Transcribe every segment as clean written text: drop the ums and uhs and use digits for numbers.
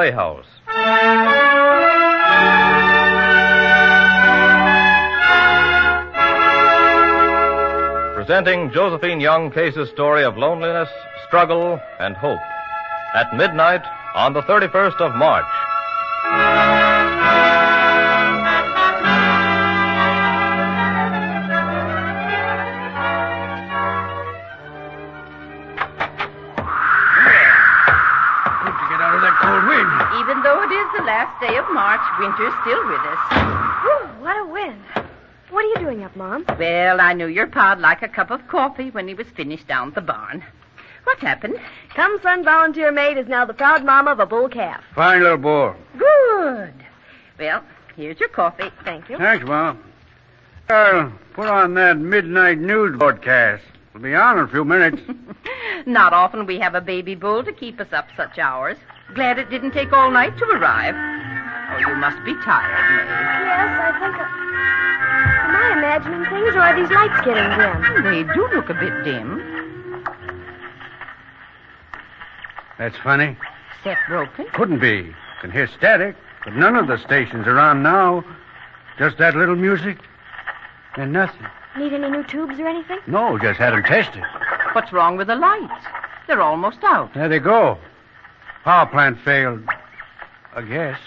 Playhouse. Presenting Josephine Young Case's story of loneliness, struggle, and hope. At midnight on the 31st of March. Even though it is the last day of March, winter's still with us. Whew, what a wind. What are you doing up, Mom? Well, I knew your Pa'd like a cup of coffee when he was finished down at the barn. What's happened? Come Sun volunteer maid is now the proud mama of a bull calf. Fine little bull. Good. Well, here's your coffee. Thank you. Thanks, Mom. I'll put on that midnight news broadcast. We'll be on in a few minutes. Not often we have a baby bull to keep us up such hours. Glad it didn't take all night to arrive. Oh, you must be tired, Maid. Yes, I think Am I imagining things, or are these lights getting dim? They do look a bit dim. That's funny. Set broken? Couldn't be. You can hear static, but none of the stations are on now. Just that little music and nothing. Need any new tubes or anything? No, just had them tested. What's wrong with the lights? They're almost out. There they go. Power plant failed, I guess.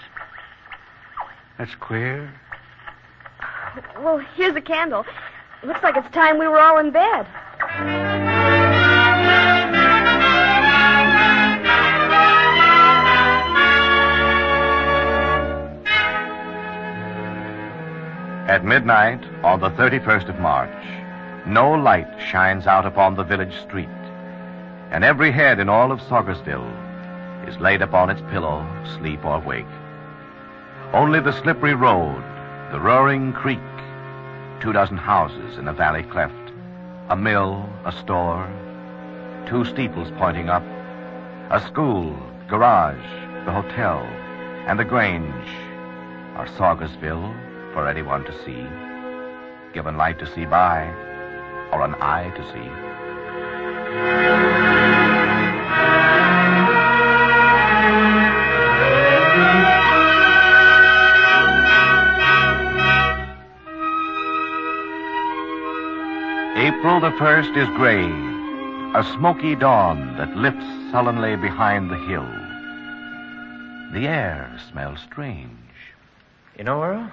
That's queer. Well, here's a candle. Looks like it's time we were all in bed. At midnight on the 31st of March, no light shines out upon the village street, and every head in all of Saugersville is laid upon its pillow, sleep or wake. Only the slippery road, the roaring creek, 2 dozen houses in a valley cleft, a mill, a store, 2 steeples pointing up, a school, garage, the hotel, and the Grange are Saugersville for anyone to see, given light to see by, or an eye to see. April the 1st is gray, a smoky dawn that lifts sullenly behind the hill. The air smells strange. You know, Earl,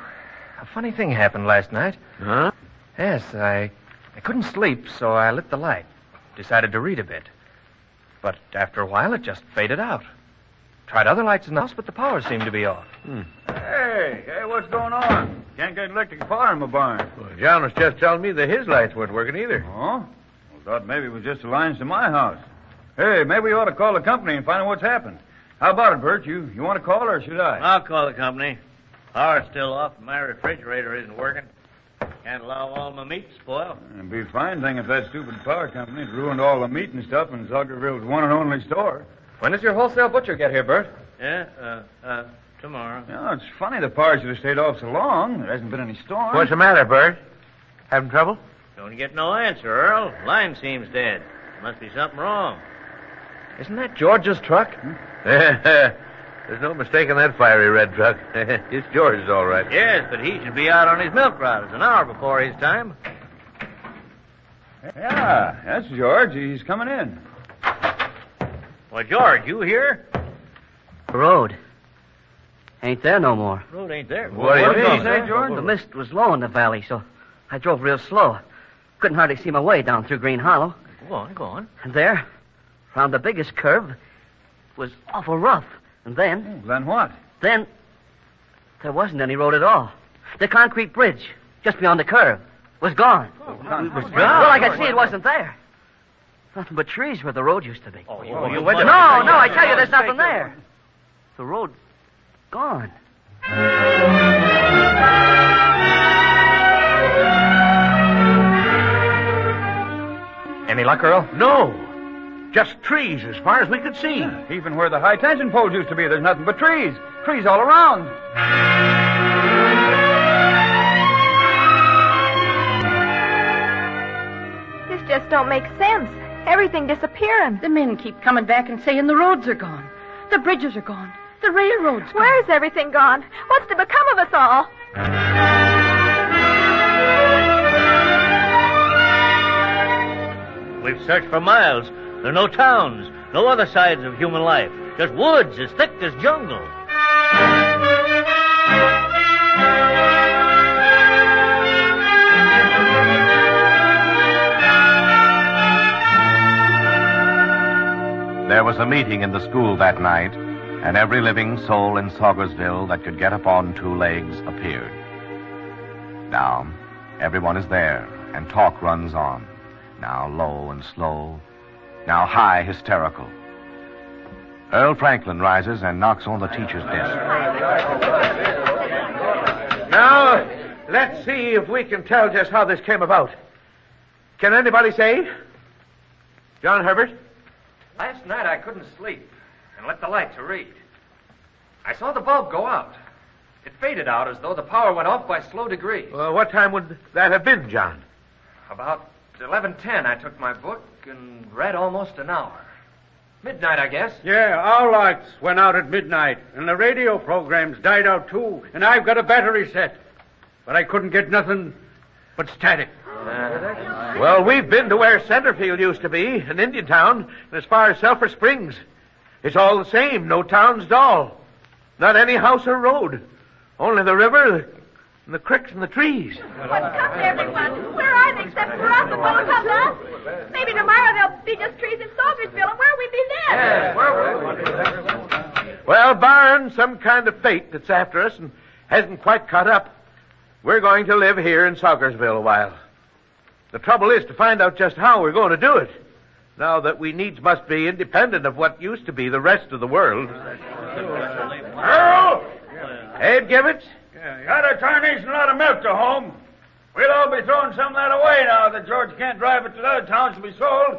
a funny thing happened last night. Huh? Yes, I couldn't sleep, so I lit the light. Decided to read a bit. But after a while, it just faded out. Tried other lights in the house, but the power seemed to be off. Hmm. Hey, what's going on? Can't get electric power in my barn. Well, John was just telling me that his lights weren't working either. Oh? I thought maybe it was just the lines to my house. Hey, maybe we ought to call the company and find out what's happened. How about it, Bert? You want to call or should I? I'll call the company. Power's still off and my refrigerator isn't working. Can't allow all my meat to spoil. It'd be a fine thing if that stupid power company ruined all the meat and stuff in Saugerville's one and only store. When does your wholesale butcher get here, Bert? Yeah, tomorrow. No, it's funny the power should have stayed off so long. There hasn't been any storm. What's the matter, Bert? Having trouble? Don't get no answer, Earl. Line seems dead. Must be something wrong. Isn't that George's truck? Hmm? There's no mistaking that fiery red truck. It's George's, all right. Yes, but he should be out on his milk route. It's an hour before his time. Yeah, that's George. He's coming in. Well, George, you here? The road ain't there no more. Road ain't there? What do you mean, say, George? The mist was low in the valley, so I drove real slow. Couldn't hardly see my way down through Green Hollow. Go on. And there, round the biggest curve, was awful rough. And then... Then what? Then there wasn't any road at all. The concrete bridge, just beyond the curve, was gone. It was gone? Well, I could see it wasn't there. Nothing but trees where the road used to be. Oh, you went there. No, I tell you, there's nothing there. The road gone. Any luck, Earl? No. Just trees as far as we could see. Even where the high tension poles used to be, there's nothing but trees. Trees all around. This just don't make sense. Everything disappearing. The men keep coming back and saying the roads are gone. The bridges are gone. That's the railroad. Where's everything gone? What's to become of us all? We've searched for miles. There are no towns, no other sides of human life. Just woods as thick as jungle. There was a meeting in the school that night, and every living soul in Saugersville that could get upon two legs appeared. Now, everyone is there, and talk runs on. Now low and slow, now high hysterical. Earl Franklin rises and knocks on the teacher's desk. Now, let's see if we can tell just how this came about. Can anybody say? John Herbert? Last night I couldn't sleep and lit the light to read. I saw the bulb go out. It faded out as though the power went off by slow degrees. What time would that have been, John? About 11:10 I took my book and read almost an hour. Midnight, I guess. Yeah, our lights went out at midnight, and the radio programs died out, too, and I've got a battery set. But I couldn't get nothing but static. Well, we've been to where Centerfield used to be, in Indiantown, and as far as Sulphur Springs. It's all the same, no towns at all. Not any house or road. Only the river and the creeks and the trees. What's come to everyone? Where are they except for us and what becomes us? Maybe tomorrow there'll be just trees in Saugersville, and where'll we be then? Yeah, where will we? Well, barring some kind of fate that's after us and hasn't quite caught up, we're going to live here in Saugersville a while. The trouble is to find out just how we're going to do it, now that we needs must be independent of what used to be the rest of the world. Earl! Abe Gibbets? You got a carnation lot of milk to home. We'll all be throwing some of that away now that George can't drive it to the other towns to be sold.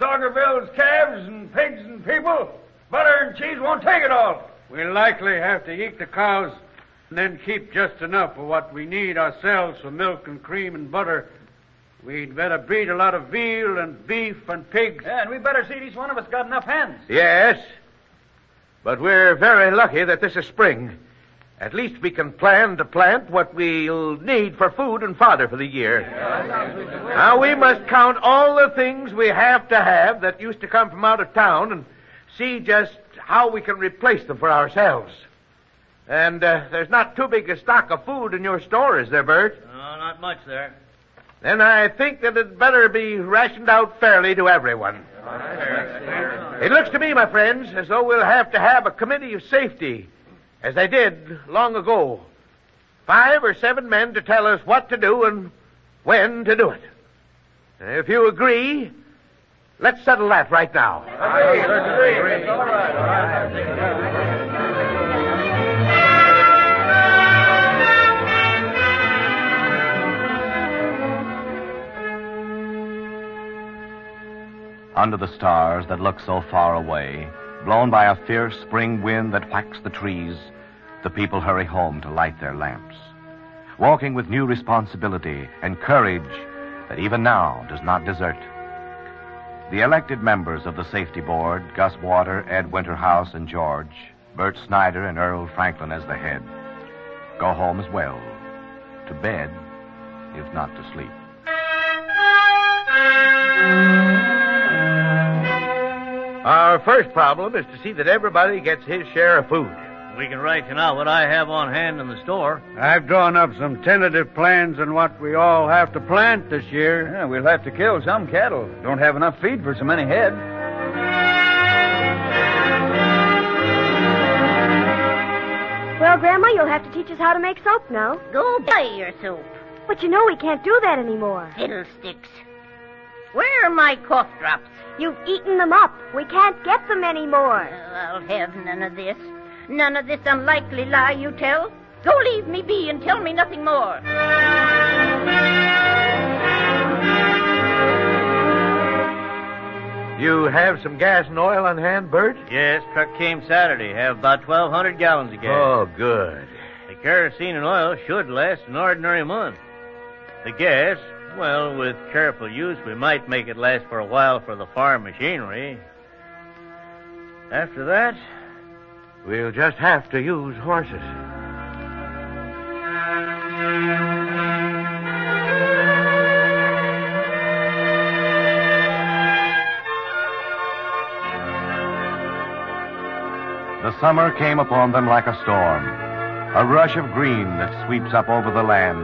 Saugerville's calves and pigs and people, butter and cheese won't take it all. We'll likely have to eat the cows and then keep just enough of what we need ourselves for milk and cream and butter. We'd better breed a lot of veal and beef and pigs. Yeah, and we better see each one of us got enough hens. Yes, but we're very lucky that this is spring. At least we can plan to plant what we'll need for food and fodder for the year. Now, we must count all the things we have to have that used to come from out of town and see just how we can replace them for ourselves. And there's not too big a stock of food in your store, is there, Bert? No, not much there. Then I think that it'd better be rationed out fairly to everyone. It looks to me, my friends, as though we'll have to have a committee of safety, as they did long ago. 5 or 7 men to tell us what to do and when to do it. If you agree, let's settle that right now. I agree. All right, Under the stars that look so far away, blown by a fierce spring wind that whacks the trees, the people hurry home to light their lamps, walking with new responsibility and courage that even now does not desert. The elected members of the Safety Board, Gus Water, Ed Winterhouse, and George, Bert Snyder, and Earl Franklin as the head, go home as well, to bed, if not to sleep. Our first problem is to see that everybody gets his share of food. We can ration out what I have on hand in the store. I've drawn up some tentative plans on what we all have to plant this year. Yeah, we'll have to kill some cattle. Don't have enough feed for so many head. Well, Grandma, you'll have to teach us how to make soap now. Go buy your soap. But you know we can't do that anymore. Fiddlesticks. Where are my cough drops? You've eaten them up. We can't get them anymore. I'll have none of this. None of this unlikely lie you tell. Go leave me be and tell me nothing more. You have some gas and oil on hand, Bert? Yes, truck came Saturday. Have about 1,200 gallons of gas. Oh, good. The kerosene and oil should last an ordinary month. The gas... Well, with careful use, we might make it last for a while for the farm machinery. After that, We'll just have to use horses. The summer came upon them like a storm, a rush of green that sweeps up over the land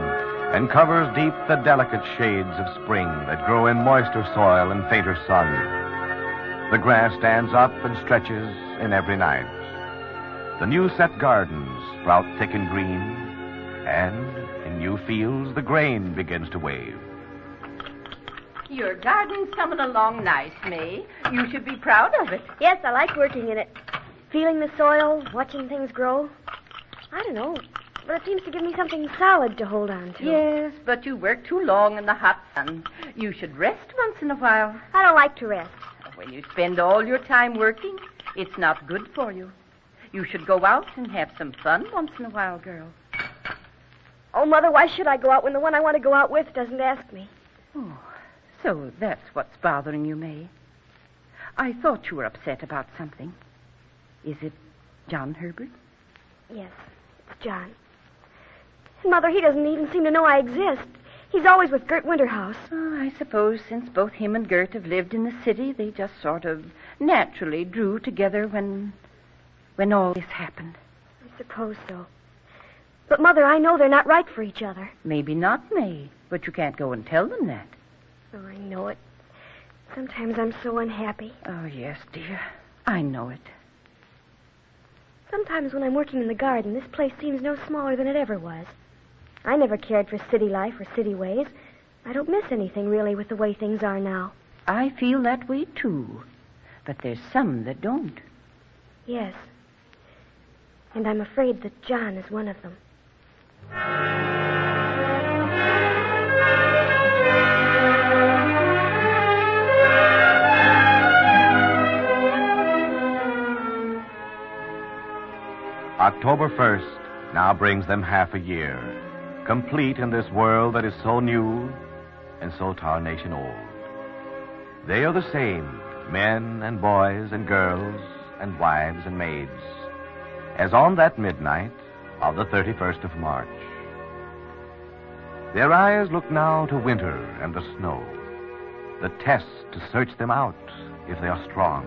and covers deep the delicate shades of spring that grow in moister soil and fainter sun. The grass stands up and stretches in every night. The new set gardens sprout thick and green, and in new fields the grain begins to wave. Your garden's coming along nice, May. You should be proud of it. Yes, I like working in it. Feeling the soil, watching things grow. I don't know, but it seems to give me something solid to hold on to. Yes, but you work too long in the hot sun. You should rest once in a while. I don't like to rest. When you spend all your time working, it's not good for you. You should go out and have some fun once in a while, girl. Oh, Mother, why should I go out when the one I want to go out with doesn't ask me? Oh, so that's what's bothering you, May. I thought you were upset about something. Is it John Herbert? Yes, it's John. Mother, he doesn't even seem to know I exist. He's always with Gert Winterhouse. Oh, I suppose since both him and Gert have lived in the city, they just sort of naturally drew together when all this happened. I suppose so. But, Mother, I know they're not right for each other. Maybe not, May, but you can't go and tell them that. Oh, I know it. Sometimes I'm so unhappy. Oh, yes, dear. I know it. Sometimes when I'm working in the garden, this place seems no smaller than it ever was. I never cared for city life or city ways. I don't miss anything, really, with the way things are now. I feel that way, too. But there's some that don't. Yes. And I'm afraid that John is one of them. October 1st now brings them half a year, complete in this world that is so new and so tarnation old. They are the same, men and boys and girls and wives and maids, as on that midnight of the 31st of March. Their eyes look now to winter and the snow, the test to search them out if they are strong.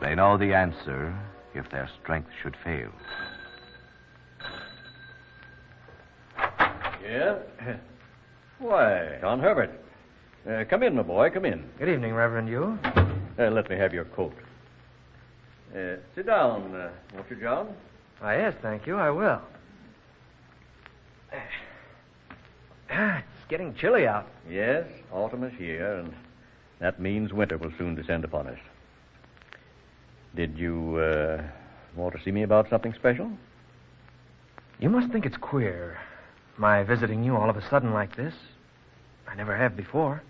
They know the answer if their strength should fail. Yeah? Why, John Herbert. Come in, my boy, come in. Good evening, Reverend Yule. Let me have your coat. Sit down, won't you, John? Ah, yes, thank you, I will. It's getting chilly out. Yes, autumn is here, and that means winter will soon descend upon us. Did you want to see me about something special? You must think it's queer, my visiting you all of a sudden like this. I never have before.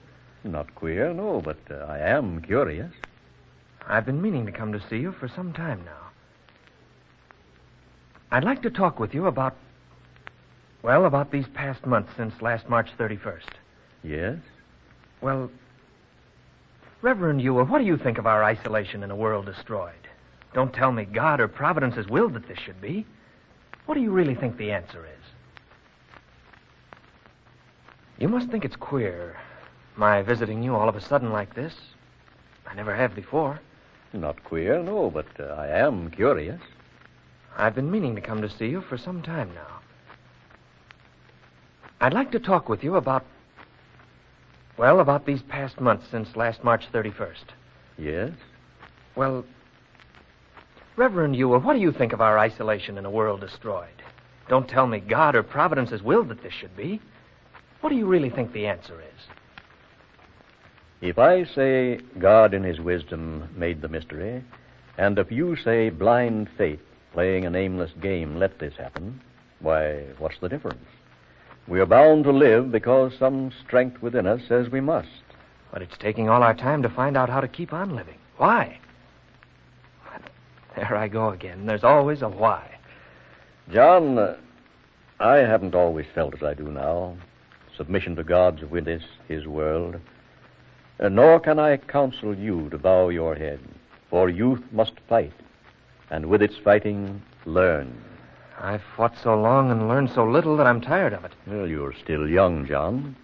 Not queer, no, but I am curious. I've been meaning to come to see you for some time now. I'd like to talk with you about, well, about these past months since last March 31st. Yes? Well, Reverend Ewell, what do you think of our isolation in a world destroyed? Don't tell me God or Providence has willed that this should be. What do you really think the answer is? You must think it's queer, my visiting you all of a sudden like this. I never have before. Not queer, no, but I am curious. I've been meaning to come to see you for some time now. I'd like to talk with you about, well, about these past months since last March 31st. Yes? Well, Reverend Ewell, what do you think of our isolation in a world destroyed? Don't tell me God or Providence has willed that this should be. What do you really think the answer is? If I say God in his wisdom made the mystery, and if you say blind fate playing a nameless game let this happen, why, what's the difference? We are bound to live because some strength within us says we must. But it's taking all our time to find out how to keep on living. Why? There I go again. There's always a why. John, I haven't always felt as I do now. Submission to God's will is his world. Nor can I counsel you to bow your head, for youth must fight. and with its fighting, learn. I've fought so long and learned so little that I'm tired of it. Well, you're still young, John.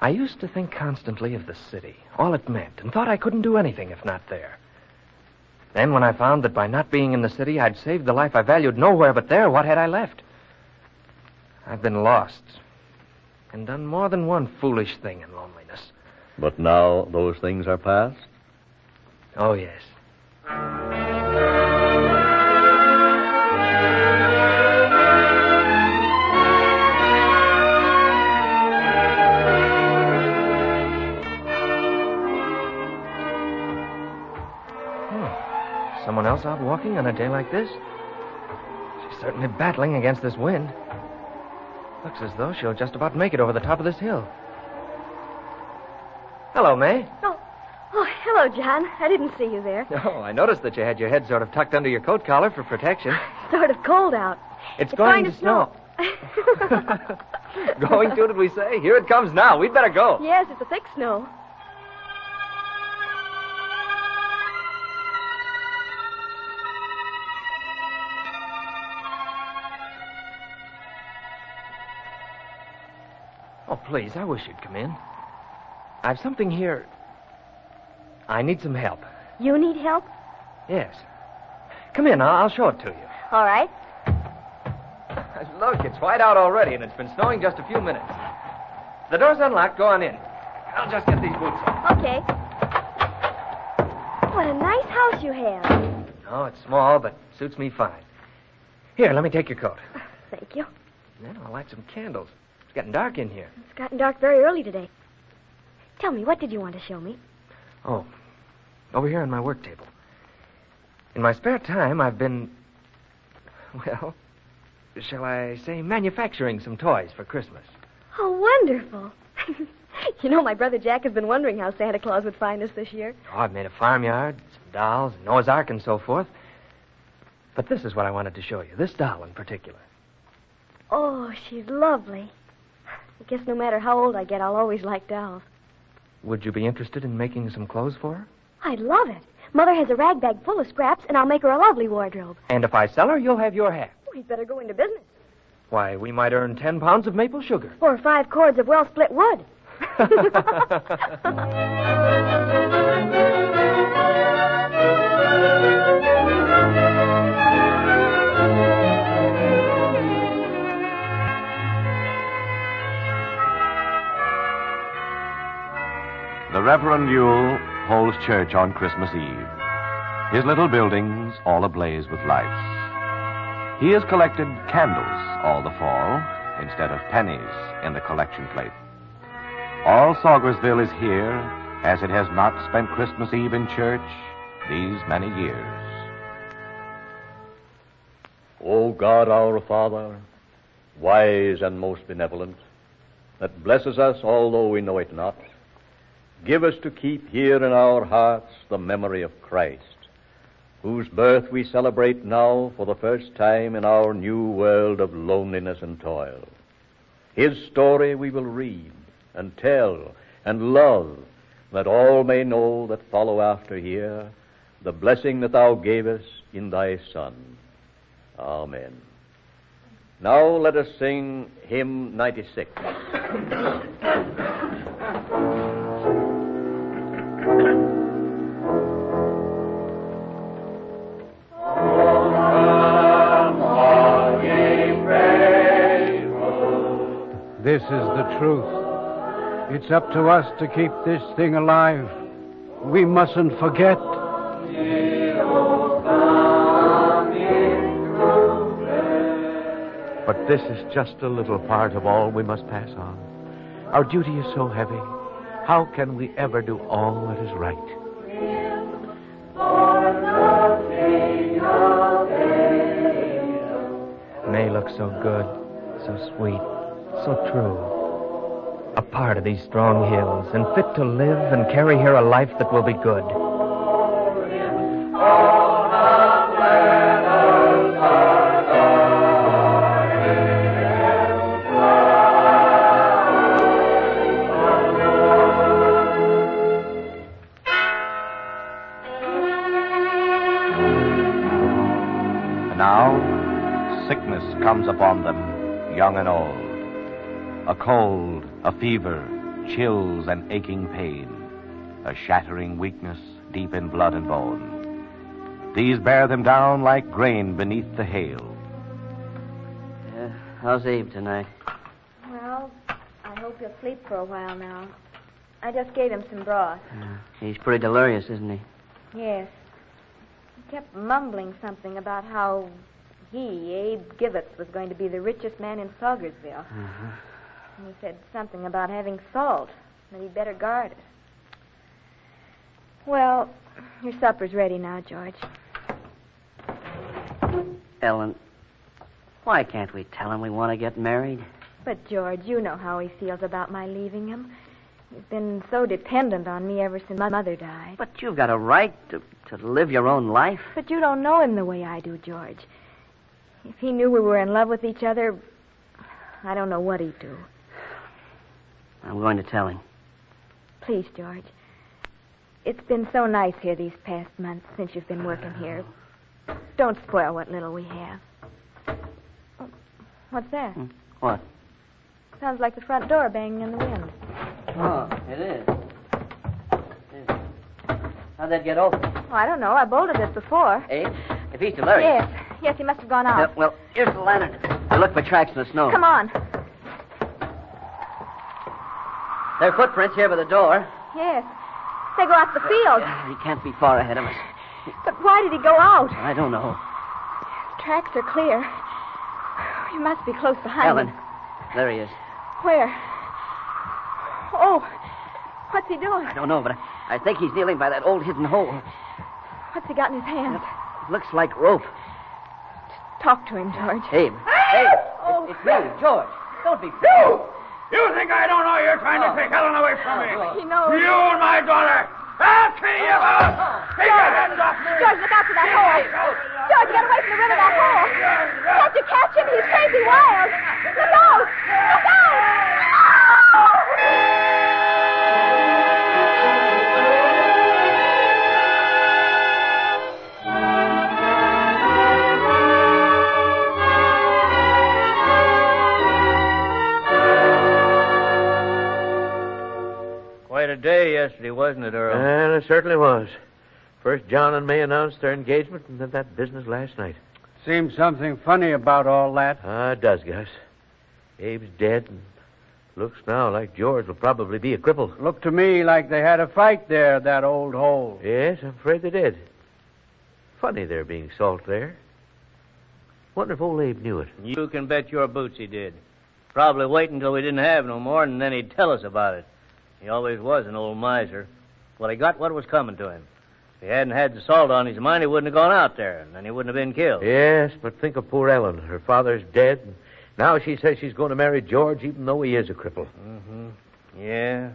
I used to think constantly of the city, all it meant, and thought I couldn't do anything if not there. Then when I found that by not being in the city, I'd saved the life I valued nowhere but there, what had I left? I've been lost and done more than one foolish thing in loneliness. But now those things are past? Oh, yes. Someone else out walking on a day like this? She's certainly battling against this wind. Looks as though she'll just about make it over the top of this hill. Hello, May. Oh, hello, John. I didn't see you there. Oh, I noticed that you had your head sort of tucked under your coat collar for protection. Sort of cold out. It's going to snow. Going to, did we say? Here it comes now. We'd better go. Yes, it's a thick snow. Oh, please, I wish you'd come in. I've something here. I need some help. You need help? Yes. Come in, I'll show it to you. All right. Look, it's white out already, and it's been snowing just a few minutes. The door's unlocked. Go on in. I'll just get these boots on. Okay. What a nice house you have. Oh, it's small, but suits me fine. Here, let me take your coat. Thank you. Then I'll light some candles. It's gotten dark in here. It's gotten dark very early today. Tell me, what did you want to show me? Oh, over here on my work table. In my spare time, I've been, well, shall I say, manufacturing some toys for Christmas. Oh, wonderful. You know, my brother Jack has been wondering how Santa Claus would find us this year. Oh, I've made a farmyard, some dolls, Noah's Ark, and so forth. But this is what I wanted to show you, this doll in particular. Oh, she's lovely. I guess no matter how old I get, I'll always like dolls. Would you be interested in making some clothes for her? I'd love it. Mother has a rag bag full of scraps, and I'll make her a lovely wardrobe. And if I sell her, you'll have your hat. We'd better go into business. Why, we might earn 10 pounds of maple sugar. Or 5 cords of well-split wood. The Reverend Yule holds church on Christmas Eve. His little buildings all ablaze with lights. He has collected candles all the fall instead of pennies in the collection plate. All Saugersville is here as it has not spent Christmas Eve in church these many years. O God, our Father, wise and most benevolent, that blesses us although we know it not, give us to keep here in our hearts the memory of Christ, whose birth we celebrate now for the first time in our new world of loneliness and toil. His story we will read and tell and love, that all may know that follow after here the blessing that thou gavest in thy Son. Amen. Now let us sing hymn 96. This is the truth. It's up to us to keep this thing alive. We mustn't forget. But this is just a little part of all we must pass on. Our duty is so heavy. How can we ever do all that is right? May looks so good, so sweet, so true. A part of these strong hills, and fit to live and carry here a life that will be good. young and old. A cold, a fever, chills and aching pain, a shattering weakness deep in blood and bone. These bear them down like grain beneath the hail. How's Abe tonight? Well, I hope he'll sleep for a while now. I just gave him some broth. He's pretty delirious, isn't he? Yes. He kept mumbling something about how he, Abe Givitts, was going to be the richest man in Saugersville. Uh-huh. And he said something about having salt, that he'd better guard it. Well, your supper's ready now, George. Ellen, why can't we tell him we want to get married? But, George, you know how he feels about my leaving him. He's been so dependent on me ever since my mother died. But you've got a right to live your own life. But you don't know him the way I do, George. If he knew we were in love with each other, I don't know what he'd do. I'm going to tell him. Please, George. It's been so nice here these past months since you've been working here. Don't spoil what little we have. Oh, what's that? What? Sounds like the front door banging in the wind. Oh, it is. It is. How'd that get open? Oh, I don't know. I bolted it before. Hey, if he's delirious. Yes, he must have gone out. Well, here's the lantern. I look for tracks in the snow. Come on. There are footprints here by the door. Yes. They go out the field. He can't be far ahead of us. But why did he go out? I don't know. His tracks are clear. He must be close behind him. There he is. Where? Oh, what's he doing? I don't know, but I think he's kneeling by that old hidden hole. What's he got in his hand? It looks like rope. Talk to him, George. Abe. Abe! Oh. It's me, George. Don't be fooled. You think I don't know you're trying to take Helen away from me? He knows. You and my daughter. I'll kill you both. Take your hands off me. George, look out for that hole. George, get away from the rim of that hole. Can't you catch him? He's crazy wild. Look out. Look out. Oh! Quite a day yesterday, wasn't it, Earl? Well, it certainly was. First, John and May announced their engagement, and then that business last night. Seems something funny about all that. It does, Gus. Abe's dead, and looks now like George will probably be a cripple. Looked to me like they had a fight there, that old hole. Yes, I'm afraid they did. Funny there being salt there. Wonder if old Abe knew it. You can bet your boots he did. Probably wait until we didn't have no more, and then he'd tell us about it. He always was an old miser. Well, he got what was coming to him. If he hadn't had the salt on his mind, he wouldn't have gone out there, and then he wouldn't have been killed. Yes, but think of poor Ellen. Her father's dead, and now she says she's going to marry George, even though he is a cripple. Mm-hmm. Yeah.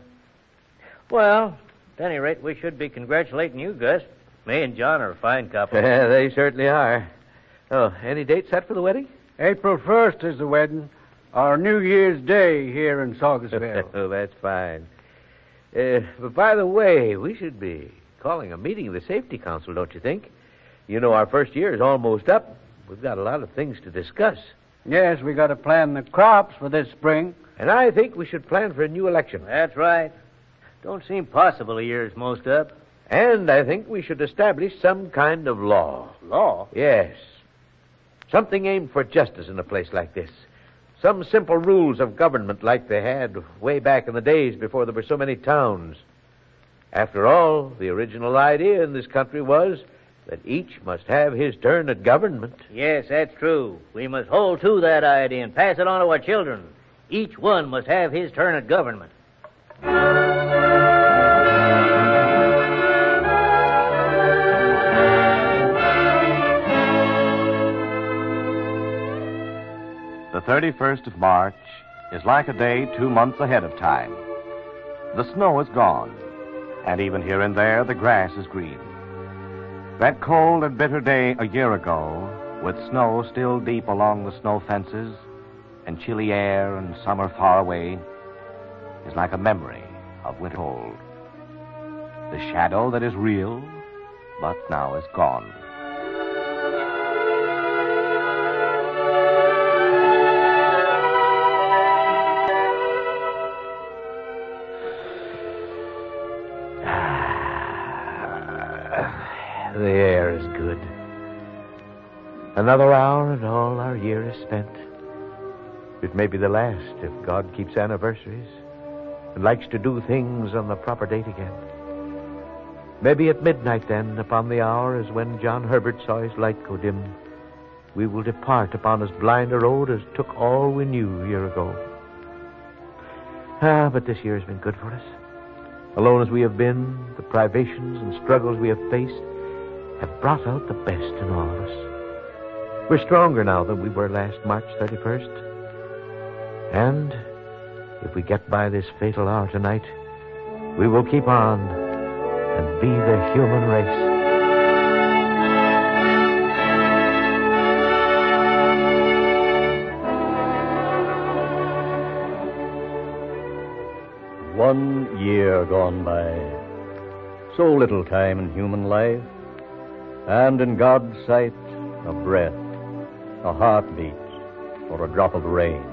Well, at any rate, we should be congratulating you, Gus. Me and John are a fine couple. Yeah, they certainly are. Oh, any date set for the wedding? April 1st is the wedding. Our New Year's Day here in Saugersville. Oh, that's fine. But by the way, we should be calling a meeting of the Safety Council, don't you think? You know, our first year is almost up. We've got a lot of things to discuss. Yes, we got to plan the crops for this spring. And I think we should plan for a new election. That's right. Don't seem possible a year's most up. And I think we should establish some kind of law. Law? Yes. Something aimed for justice in a place like this. Some simple rules of government like they had way back in the days before there were so many towns. After all, the original idea in this country was that each must have his turn at government. Yes, that's true. We must hold to that idea and pass it on to our children. Each one must have his turn at government. The 31st of March is like a day 2 months ahead of time. The snow is gone, and even here and there the grass is green. That cold and bitter day a year ago, with snow still deep along the snow fences, and chilly air and summer far away, is like a memory of winter old. The shadow that is real, but now is gone. The air is good. Another hour and all our year is spent. It may be the last if God keeps anniversaries and likes to do things on the proper date again. Maybe at midnight then, upon the hour as when John Herbert saw his light go dim, we will depart upon as blind a road as took all we knew a year ago. Ah, but this year has been good for us. Alone as we have been, the privations and struggles we have faced have brought out the best in all of us. We're stronger now than we were last March 31st. And if we get by this fatal hour tonight, we will keep on and be the human race. One year gone by, so little time in human life, and in God's sight, a breath, a heartbeat, or a drop of rain.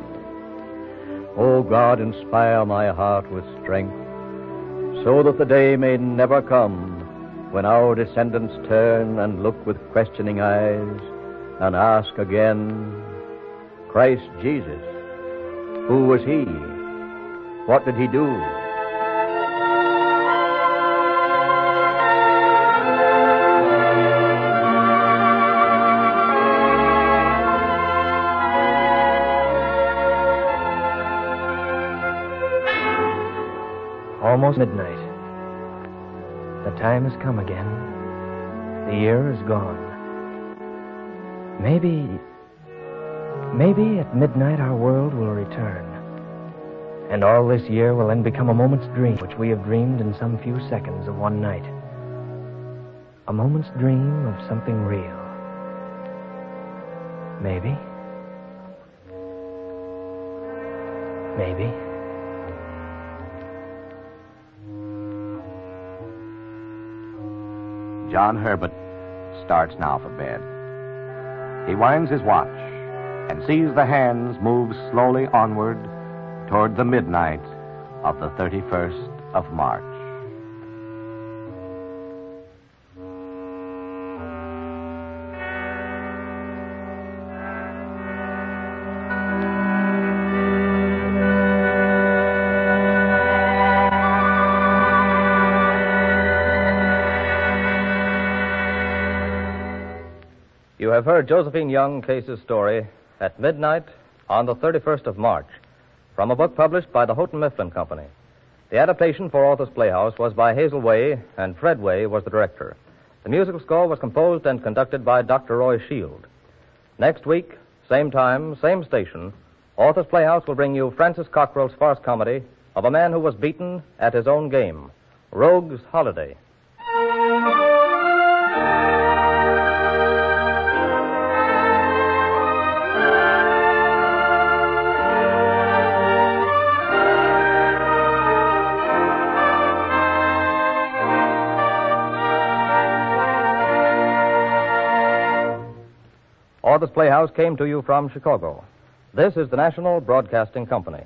O God, inspire my heart with strength, so that the day may never come when our descendants turn and look with questioning eyes and ask again, Christ Jesus, who was he? What did he do? Almost midnight. The time has come again. The year is gone. Maybe at midnight our world will return. And all this year will then become a moment's dream, which we have dreamed in some few seconds of one night. A moment's dream of something real. Maybe. John Herbert starts now for bed. He winds his watch and sees the hands move slowly onward toward the midnight of the 31st of March. You have heard Josephine Young Case's story, At Midnight on the 31st of March, from a book published by the Houghton Mifflin Company. The adaptation for Author's Playhouse was by Hazel Way, and Fred Way was the director. The musical score was composed and conducted by Dr. Roy Shield. Next week, same time, same station, Author's Playhouse will bring you Francis Cockrell's farce comedy of a man who was beaten at his own game, Rogue's Holiday. Author's Playhouse came to you from Chicago. This is the National Broadcasting Company.